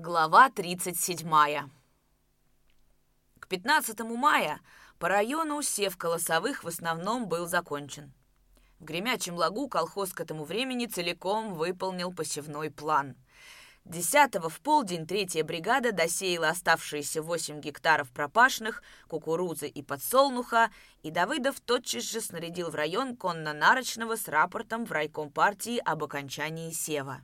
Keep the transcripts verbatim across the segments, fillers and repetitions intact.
Глава тридцать седьмая. К пятнадцатому мая по району усев колосовых в основном был закончен. В Гремячем Лагу колхоз к этому времени целиком выполнил посевной план. десятого в полдень третья бригада досеяла оставшиеся восемь гектаров пропашных, кукурузы и подсолнуха, и Давыдов тотчас же снарядил в район конно-нарочного с рапортом в райком партии об окончании сева.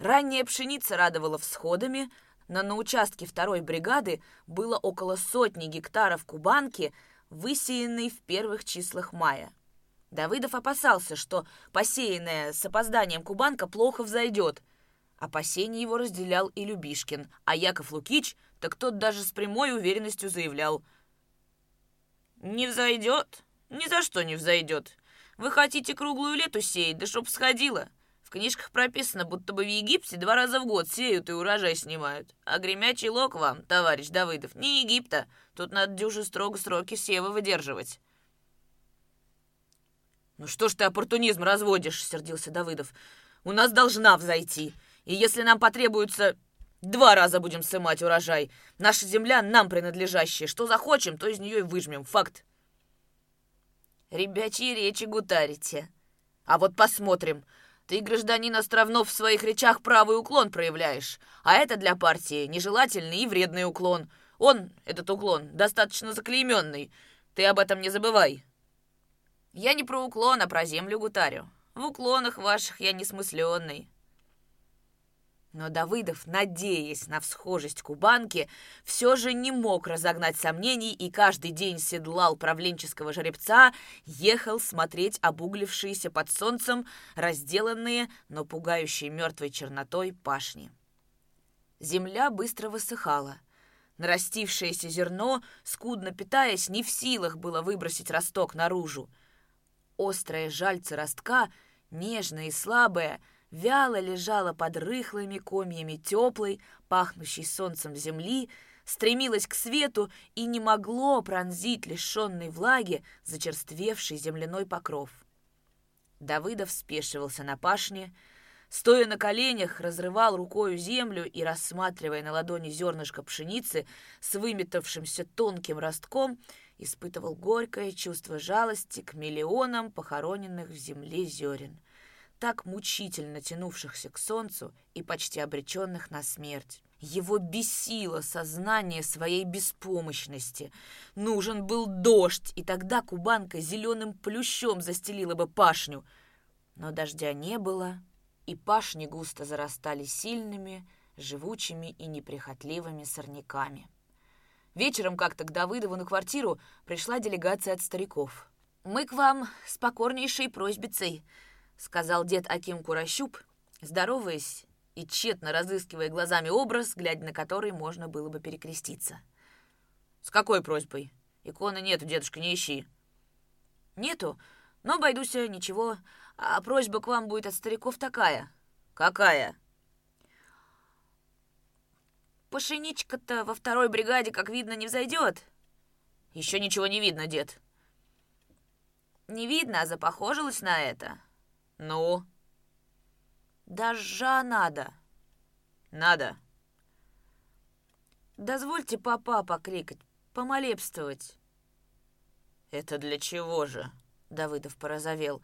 Ранняя пшеница радовала всходами, но на участке второй бригады было около сотни гектаров кубанки, высеянной в первых числах мая. Давыдов опасался, что посеянная с опозданием кубанка плохо взойдет. Опасения его разделял и Любишкин, а Яков Лукич, так тот даже с прямой уверенностью заявлял: «Не взойдет? Ни за что не взойдет. Вы хотите круглую лету сеять, да чтоб сходило. В книжках прописано, будто бы в Египте два раза в год сеют и урожай снимают. А Гремячий Лог вам, товарищ Давыдов, не Египта. Тут надо дюже строго сроки сева выдерживать». «Ну что ж ты оппортунизм разводишь?» — сердился Давыдов. «У нас должна взойти. И если нам потребуется, два раза будем сымать урожай. Наша земля нам принадлежащая. Что захочем, то из нее и выжмем. Факт». «Ребячьи речи гутарите. А вот посмотрим. Ты, гражданин Островнов, в своих речах правый уклон проявляешь. А это для партии нежелательный и вредный уклон. Он, этот уклон, достаточно заклейменный. Ты об этом не забывай». «Я не про уклон, а про землю гутарю. В уклонах ваших я несмысленный». Но Давыдов, надеясь на всхожесть кубанки, все же не мог разогнать сомнений и каждый день седлал правленческого жеребца, ехал смотреть обуглившиеся под солнцем, разделанные, но пугающие мертвой чернотой пашни. Земля быстро высыхала. Нарастившееся зерно, скудно питаясь, не в силах было выбросить росток наружу. Острая жальца ростка, нежная и слабая, вяло лежала под рыхлыми комьями теплой, пахнущей солнцем земли, стремилась к свету и не могло пронзить лишенной влаги зачерствевший земляной покров. Давыдов спешивался на пашне, стоя на коленях, разрывал рукою землю и, рассматривая на ладони зернышко пшеницы с выметавшимся тонким ростком, испытывал горькое чувство жалости к миллионам похороненных в земле зерен, так мучительно тянувшихся к солнцу и почти обреченных на смерть. Его бесило сознание своей беспомощности. Нужен был дождь, и тогда кубанка зеленым плющом застелила бы пашню. Но дождя не было, и пашни густо зарастали сильными, живучими и неприхотливыми сорняками. Вечером как-то к Давыдову на квартиру пришла делегация от стариков. «Мы к вам с покорнейшей просьбицей», — сказал дед Аким Курощуп, здороваясь и тщетно разыскивая глазами образ, глядя на который можно было бы перекреститься. «С какой просьбой? Иконы нету, дедушка, не ищи». «Нету, но обойдусь, ничего. А просьба к вам будет от стариков такая». «Какая?» «Пшеничка-то во второй бригаде, как видно, не взойдет». «Еще ничего не видно, дед». «Не видно, а запохожилось на это». «Ну?» «Дожжа надо». «Надо». «Дозвольте папа покрикать, помолебствовать». «Это для чего же?» — Давыдов порозовел.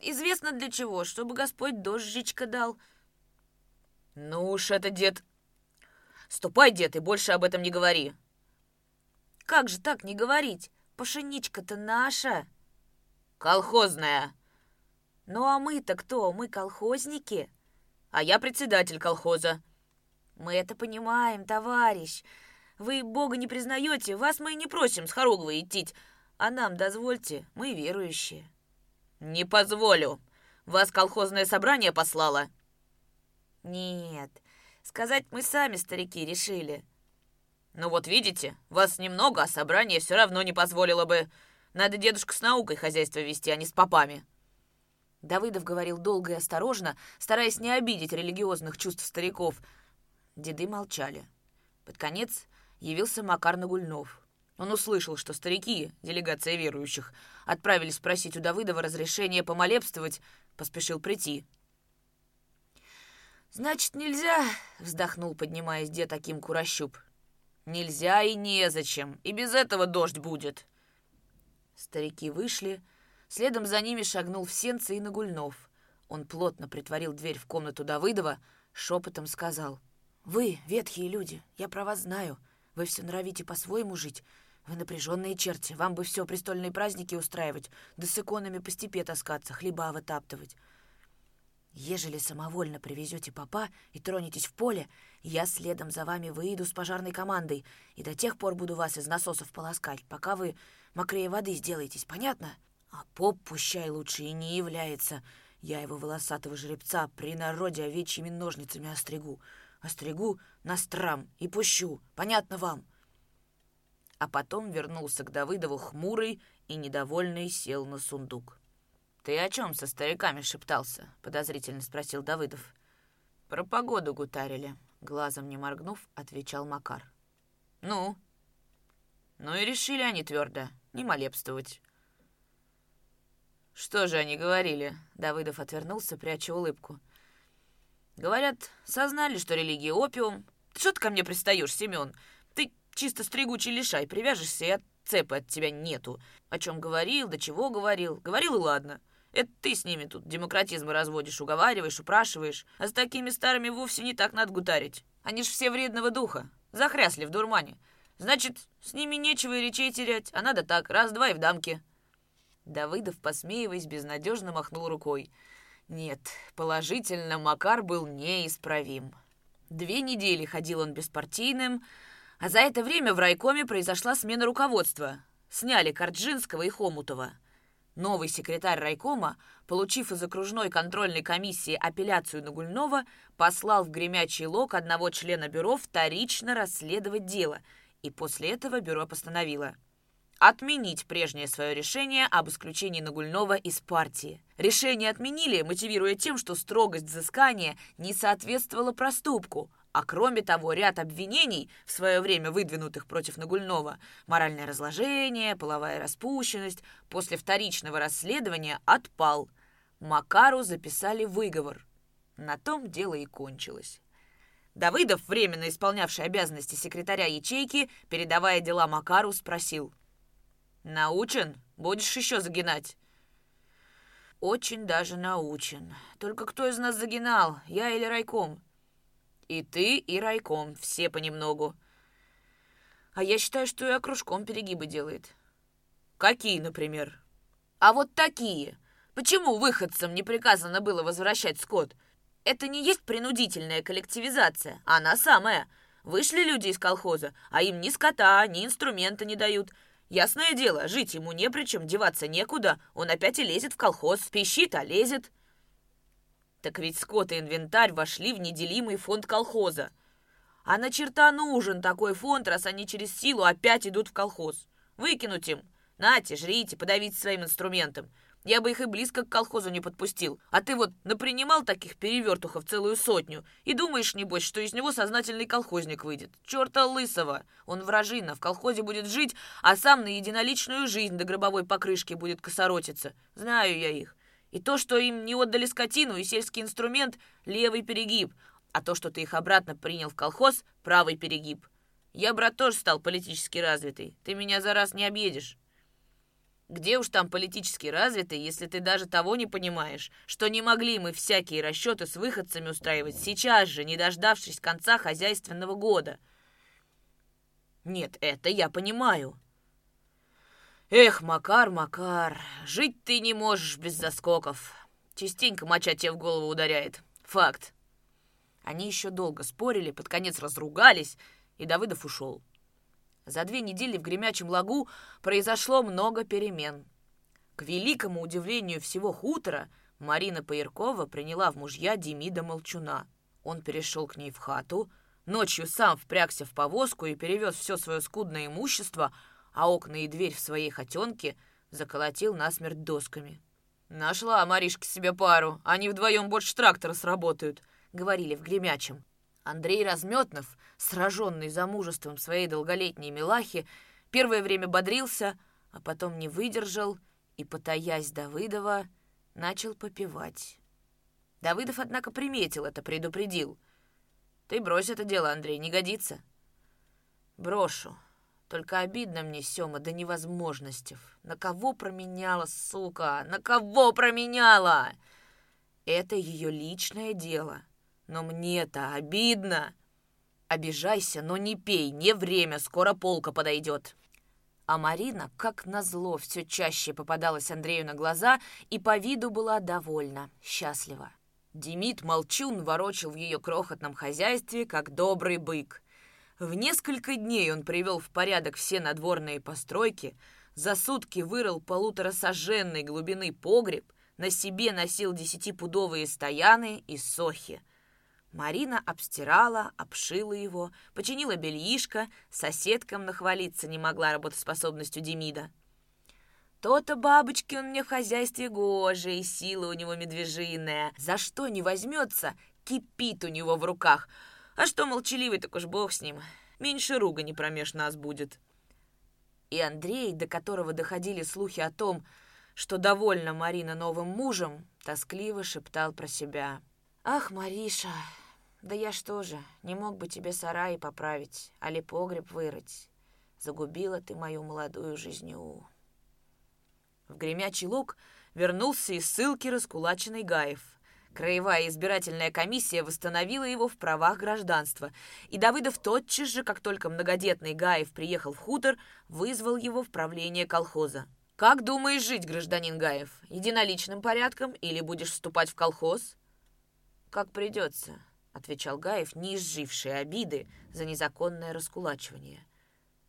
«Известно для чего, чтобы Господь дождичка дал». «Ну уж это, дед... Ступай, дед, и больше об этом не говори». «Как же так не говорить? Пшеничка-то наша». «Колхозная». «Ну а мы-то кто? Мы колхозники?» «А я председатель колхоза». «Мы это понимаем, товарищ. Вы Бога не признаете, вас мы и не просим с Хоругвой идти. А нам дозвольте, мы верующие». «Не позволю. Вас колхозное собрание послало». «Нет, сказать мы сами, старики, решили». «Ну вот видите, вас немного, а собрание все равно не позволило бы. Надо, дедушка, с наукой хозяйство вести, а не с попами». Давыдов говорил долго и осторожно, стараясь не обидеть религиозных чувств стариков. Деды молчали. Под конец явился Макар Нагульнов. Он услышал, что старики, делегация верующих, отправились просить у Давыдова разрешения помолебствовать, поспешил прийти. «Значит, нельзя», — вздохнул, поднимаясь дед Аким Курощуп. «Нельзя и незачем, и без этого дождь будет». Старики вышли, следом за ними шагнул в сенце и Нагульнов. Он плотно притворил дверь в комнату Давыдова, шепотом сказал: «Вы, ветхие люди, я про вас знаю. Вы все норовите по-своему жить. Вы напряженные черти, вам бы все престольные праздники устраивать, да с иконами по степе таскаться, хлеба вытаптывать. Ежели самовольно привезете попа и тронетесь в поле, я следом за вами выйду с пожарной командой и до тех пор буду вас из насосов полоскать, пока вы мокрее воды сделаетесь, понятно? А поп пущай лучше и не является. Я его волосатого жеребца при народе овечьими ножницами остригу. Остригу на страм и пущу, понятно вам?» А потом вернулся к Давыдову хмурый и недовольный сел на сундук. «Ты о чем со стариками шептался?» — подозрительно спросил Давыдов. «Про погоду гутарили», — глазом не моргнув, отвечал Макар. «Ну?» «Ну и решили они твердо, не молебствовать». «Что же они говорили?» — Давыдов отвернулся, пряча улыбку. «Говорят, сознали, что религия опиум. Что ты ко мне пристаешь, Семен? Ты чисто стригучий лишай, привяжешься и от цепы от тебя нету. О чем говорил, до чего говорил. Говорил и ладно. Это ты с ними тут демократизмы разводишь, уговариваешь, упрашиваешь. А с такими старыми вовсе не так надо гутарить. Они ж все вредного духа. Захрясли в дурмане. Значит, с ними нечего и речей терять. А надо так, раз-два и в дамке». Давыдов, посмеиваясь, безнадежно махнул рукой. Нет, положительно, Макар был неисправим. Две недели ходил он беспартийным, а за это время в райкоме произошла смена руководства. Сняли Карджинского и Хомутова. Новый секретарь райкома, получив из окружной контрольной комиссии апелляцию Нагульнова, послал в гремячий лог одного члена бюро вторично расследовать дело, и после этого бюро постановило отменить прежнее свое решение об исключении Нагульнова из партии. Решение отменили, мотивируя тем, что строгость взыскания не соответствовала проступку, а кроме того, ряд обвинений, в свое время выдвинутых против Нагульнова, моральное разложение, половая распущенность, после вторичного расследования отпал. Макару записали выговор. На том дело и кончилось. Давыдов, временно исполнявший обязанности секретаря ячейки, передавая дела Макару, спросил: «Научен? Будешь еще загинать?» «Очень даже научен. Только кто из нас загинал, я или райком?» «И ты, и райком, все понемногу». «А я считаю, что и окружком перегибы делает». «Какие, например?» «А вот такие. Почему выходцам не приказано было возвращать скот? Это не есть принудительная коллективизация, она самая. Вышли люди из колхоза, а им ни скота, ни инструмента не дают. Ясное дело, жить ему не при чем, деваться некуда, он опять и лезет в колхоз, пищит, а лезет». «Так ведь скот и инвентарь вошли в неделимый фонд колхоза. А на черта нужен такой фонд, раз они через силу опять идут в колхоз? Выкинуть им. Нате, жрите, подавите своим инструментом. Я бы их и близко к колхозу не подпустил. А ты вот напринимал таких перевертухов целую сотню и думаешь, небось, что из него сознательный колхозник выйдет. Черта лысого. Он вражина, в колхозе будет жить, а сам на единоличную жизнь до гробовой покрышки будет косоротиться. Знаю я их. И то, что им не отдали скотину и сельский инструмент, левый перегиб. А то, что ты их обратно принял в колхоз, правый перегиб. Я, брат, тоже стал политически развитый. Ты меня за раз не объедешь». «Где уж там политически развитый, если ты даже того не понимаешь, что не могли мы всякие расчеты с выходцами устраивать сейчас же, не дождавшись конца хозяйственного года?» «Нет, это я понимаю». «Эх, Макар, Макар, жить ты не можешь без заскоков. Частенько моча тебе в голову ударяет. Факт». Они еще долго спорили, под конец разругались, и Давыдов ушел. За две недели в гремячем лагу произошло много перемен. К великому удивлению всего хутора, Марина Пояркова приняла в мужья Демида Молчуна. Он перешел к ней в хату, ночью сам впрягся в повозку и перевез все свое скудное имущество, а окна и дверь в своей хотенке заколотил насмерть досками. «Нашла Маришка себе пару, они вдвоем больше трактора сработают», — говорили в гремячем. Андрей Размётнов, сраженный замужеством своей долголетней милахи, первое время бодрился, а потом не выдержал и, потаясь Давыдова, начал попивать. Давыдов, однако, приметил это, предупредил. «Ты брось это дело, Андрей, не годится». «Брошу. Только обидно мне, Сёма, до невозможности. На кого променяла, сука? На кого променяла? Это ее личное дело. Но мне-то обидно. Обижайся, но не пей, не время, скоро полка подойдет». А Марина, как назло, все чаще попадалась Андрею на глаза и по виду была довольна, счастлива. Демид Молчун ворочил в ее крохотном хозяйстве, как добрый бык. В несколько дней он привел в порядок все надворные постройки, за сутки вырыл полуторасаженной глубины погреб, на себе носил десятипудовые стояны и сохи. Марина обстирала, обшила его, починила бельишко, соседкам нахвалиться не могла работоспособностью Демида. «То-то, бабочки, он мне в хозяйстве гожий, сила у него медвежиная. За что не возьмется, кипит у него в руках. А что молчаливый, так уж бог с ним. Меньше ругани промеж нас будет». И Андрей, до которого доходили слухи о том, что довольна Марина новым мужем, тоскливо шептал про себя: «Ах, Мариша, да я что же, не мог бы тебе сараи поправить, а ли погреб вырыть? Загубила ты мою молодую жизню». В гремячий лог вернулся из ссылки раскулаченный Гаев. Краевая избирательная комиссия восстановила его в правах гражданства, и Давыдов тотчас же, как только многодетный Гаев приехал в хутор, вызвал его в правление колхоза. «Как думаешь жить, гражданин Гаев? Единоличным порядком или будешь вступать в колхоз?» «Как придется», — отвечал Гаев, не изживший обиды за незаконное раскулачивание.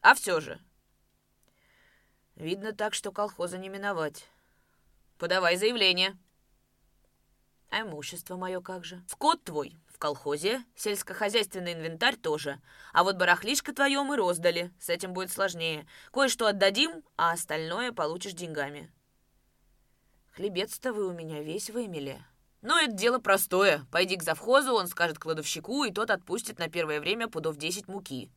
«А все же». «Видно так, что колхоза не миновать». «Подавай заявление». «А имущество мое как же?» «Скот твой в колхозе, сельскохозяйственный инвентарь тоже. А вот барахлишко твое мы роздали, с этим будет сложнее. Кое-что отдадим, а остальное получишь деньгами». «Хлебец-то вы у меня весь вымели». «Ну, это дело простое. Пойди к завхозу, он скажет кладовщику, и тот отпустит на первое время пудов десять муки».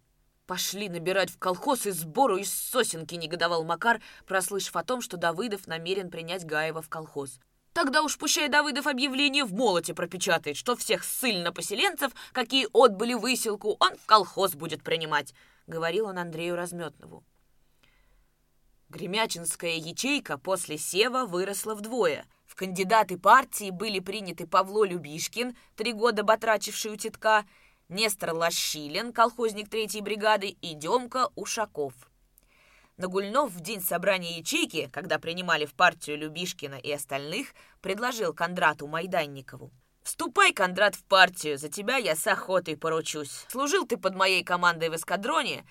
«Пошли набирать в колхоз и сбору из сосенки», — негодовал Макар, прослышав о том, что Давыдов намерен принять Гаева в колхоз. «Тогда уж пущай Давыдов объявление в молоте пропечатает, что всех ссыльно-поселенцев, какие отбыли выселку, он в колхоз будет принимать», — говорил он Андрею Размётнову. Гремячинская ячейка после сева выросла вдвое. В кандидаты партии были приняты Павло Любишкин, три года батрачивший у титка, Нестор Лощилин, колхозник третьей бригады, и Демка Ушаков. Нагульнов в день собрания ячейки, когда принимали в партию Любишкина и остальных, предложил Кондрату Майданникову: «Вступай, Кондрат, в партию, за тебя я с охотой поручусь. Служил ты под моей командой в эскадроне,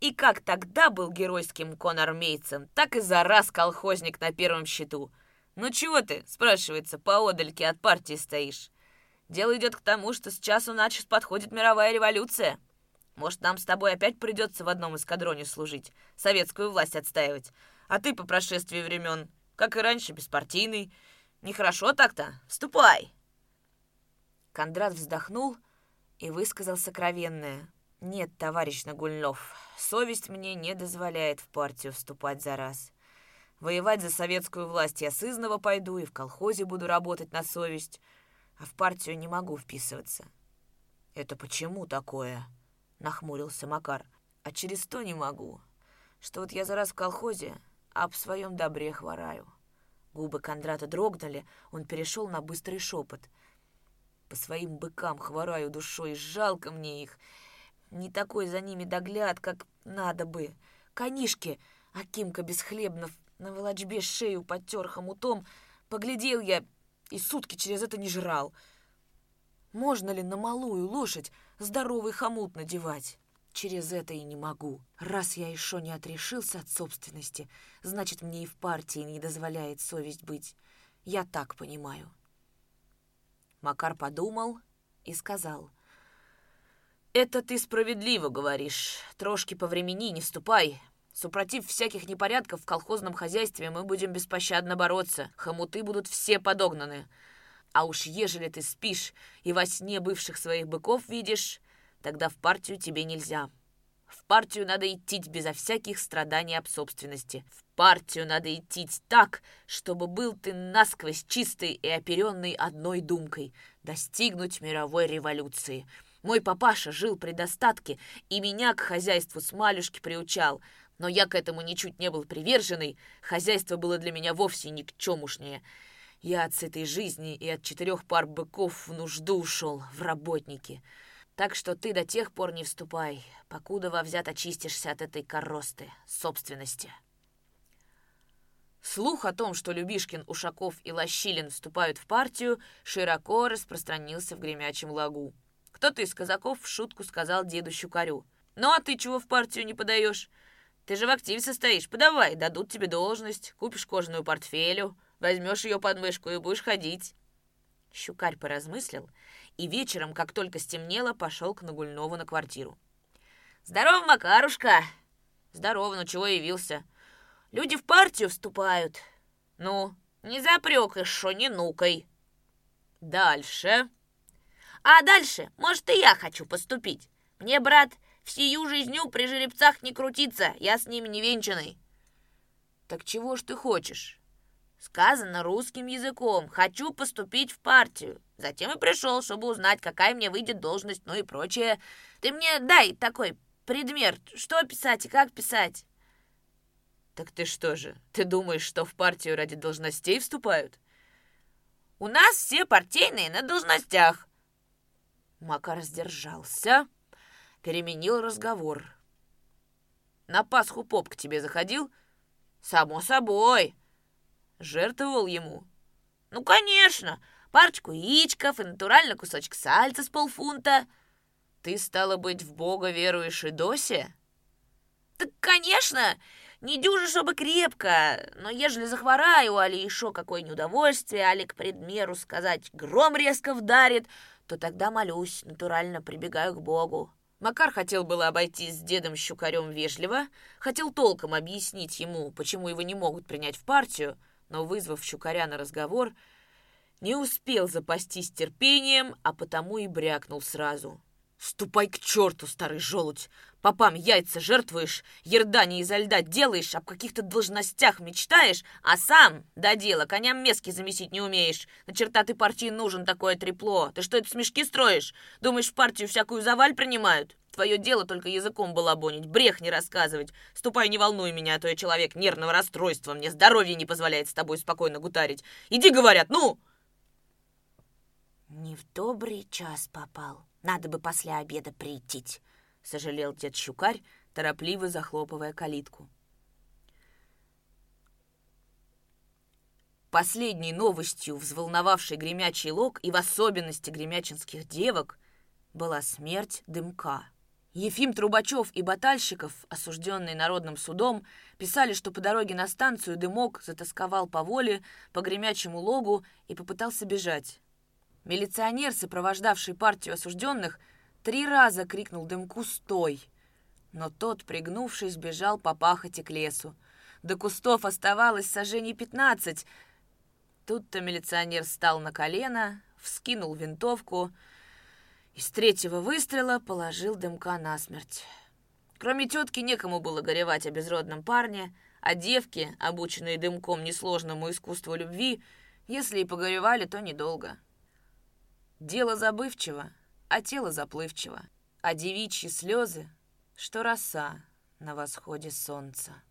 и как тогда был геройским конармейцем, так и за раз колхозник на первом счету. Ну чего ты, спрашивается, поодальке от партии стоишь? Дело идет к тому, что с часу на час подходит мировая революция. Может, нам с тобой опять придется в одном эскадроне служить, советскую власть отстаивать. А ты по прошествии времен, как и раньше, беспартийный. Нехорошо так-то. Вступай!» Кондрат вздохнул и высказал сокровенное: «Нет, товарищ Нагульнов, совесть мне не дозволяет в партию вступать за раз. Воевать за советскую власть я сызнова пойду и в колхозе буду работать на совесть, а в партию не могу вписываться». «Это почему такое?» — нахмурился Макар. «А через то не могу, что вот я за раз в колхозе, а об своем добре хвораю». Губы Кондрата дрогнули, он перешел на быстрый шепот. «По своим быкам хвораю душой, жалко мне их. Не такой за ними догляд, как надо бы. Конишки, Акимка Бесхлебнов, на волочбе шею потер хомутом, поглядел я и сутки через это не жрал. Можно ли на малую лошадь здоровый хомут надевать? Через это и не могу. Раз я еще не отрешился от собственности, значит, мне и в партии не дозволяет совесть быть. Я так понимаю». Макар подумал и сказал: «Это ты справедливо говоришь. Трошки повремени, не вступай. Супротив всяких непорядков в колхозном хозяйстве мы будем беспощадно бороться. Хомуты будут все подогнаны. А уж ежели ты спишь и во сне бывших своих быков видишь, тогда в партию тебе нельзя. В партию надо идти безо всяких страданий об собственности. В Партию надо идти так, чтобы был ты насквозь чистый и оперенный одной думкой – достигнуть мировой революции. Мой папаша жил при достатке и меня к хозяйству с малюшки приучал, но я к этому ничуть не был приверженный, хозяйство было для меня вовсе никчемушнее. Я от этой жизни и от четырех пар быков в нужду ушел, в работники. Так что ты до тех пор не вступай, покуда вовзят очистишься от этой коросты, собственности». Слух о том, что Любишкин, Ушаков и Лощилин вступают в партию, широко распространился в Гремячем Лагу. Кто-то из казаков в шутку сказал деду Щукарю: «Ну а ты чего в партию не подаешь? Ты же в активе состоишь, подавай, дадут тебе должность, купишь кожаную портфелю, возьмешь ее под мышку и будешь ходить». Щукарь поразмыслил и вечером, как только стемнело, пошел к Нагульнову на квартиру. «Здорово, Макарушка!» «Здорово, ну чего явился?» «Люди в партию вступают». «Ну, не запрек еще, не нукой». «Дальше». «А дальше, может, и я хочу поступить. Мне, брат, всю жизнью при жеребцах не крутиться, я с ними не венчанный». «Так чего ж ты хочешь?» «Сказано русским языком. Хочу поступить в партию. Затем и пришел, чтобы узнать, какая мне выйдет должность, ну и прочее. Ты мне дай такой предмет, что писать и как писать». «Так ты что же, ты думаешь, что в партию ради должностей вступают?» «У нас все партийные на должностях». Макар сдержался, переменил разговор. «На Пасху поп к тебе заходил?» «Само собой». «Жертвовал ему?» «Ну, конечно, парочку яичков и натурально кусочек сальца с полфунта». «Ты, стало быть, в Бога веруешь и досе?» «Так, конечно! Не дюже, чтобы крепко, но ежели захвораю, али еще какое неудовольствие, али, к предмеру сказать, гром резко вдарит, то тогда молюсь, натурально прибегаю к Богу». Макар хотел было обойтись с дедом Щукарем вежливо, хотел толком объяснить ему, почему его не могут принять в партию, но, вызвав Щукаря на разговор, не успел запастись терпением, а потому и брякнул сразу: «Ступай к черту, старый желудь! Попам яйца жертвуешь, ердани изо льда делаешь, об каких-то должностях мечтаешь, а сам, да дело, коням мески замесить не умеешь. На черта ты партии нужен такое трепло? Ты что, это смешки строишь? Думаешь, в партию всякую заваль принимают? Твое дело только языком балабонить, брех не рассказывать. Ступай, не волнуй меня, а то я человек нервного расстройства, мне здоровье не позволяет с тобой спокойно гутарить. Иди, говорят, ну!» «Не в добрый час попал. Надо бы после обеда прийтить», — сожалел дед Щукарь, торопливо захлопывая калитку. Последней новостью, взволновавшей Гремячий Лог и в особенности гремячинских девок, была смерть Дымка. Ефим Трубачев и Батальщиков, осужденные народным судом, писали, что по дороге на станцию Дымок затасковал по воле, по Гремячему Логу и попытался бежать. Милиционер, сопровождавший партию осужденных, три раза крикнул Дымку «Стой!», но тот, пригнувшись, бежал по пахоте к лесу. До кустов оставалось сажений пятнадцать. Тут-то милиционер встал на колено, вскинул винтовку и с третьего выстрела положил Дымка насмерть. Кроме тетки некому было горевать о безродном парне, а девки, обученные Дымком несложному искусству любви, если и погоревали, то недолго. Дело забывчиво, а тело заплывчиво, а девичьи слезы, что роса на восходе солнца.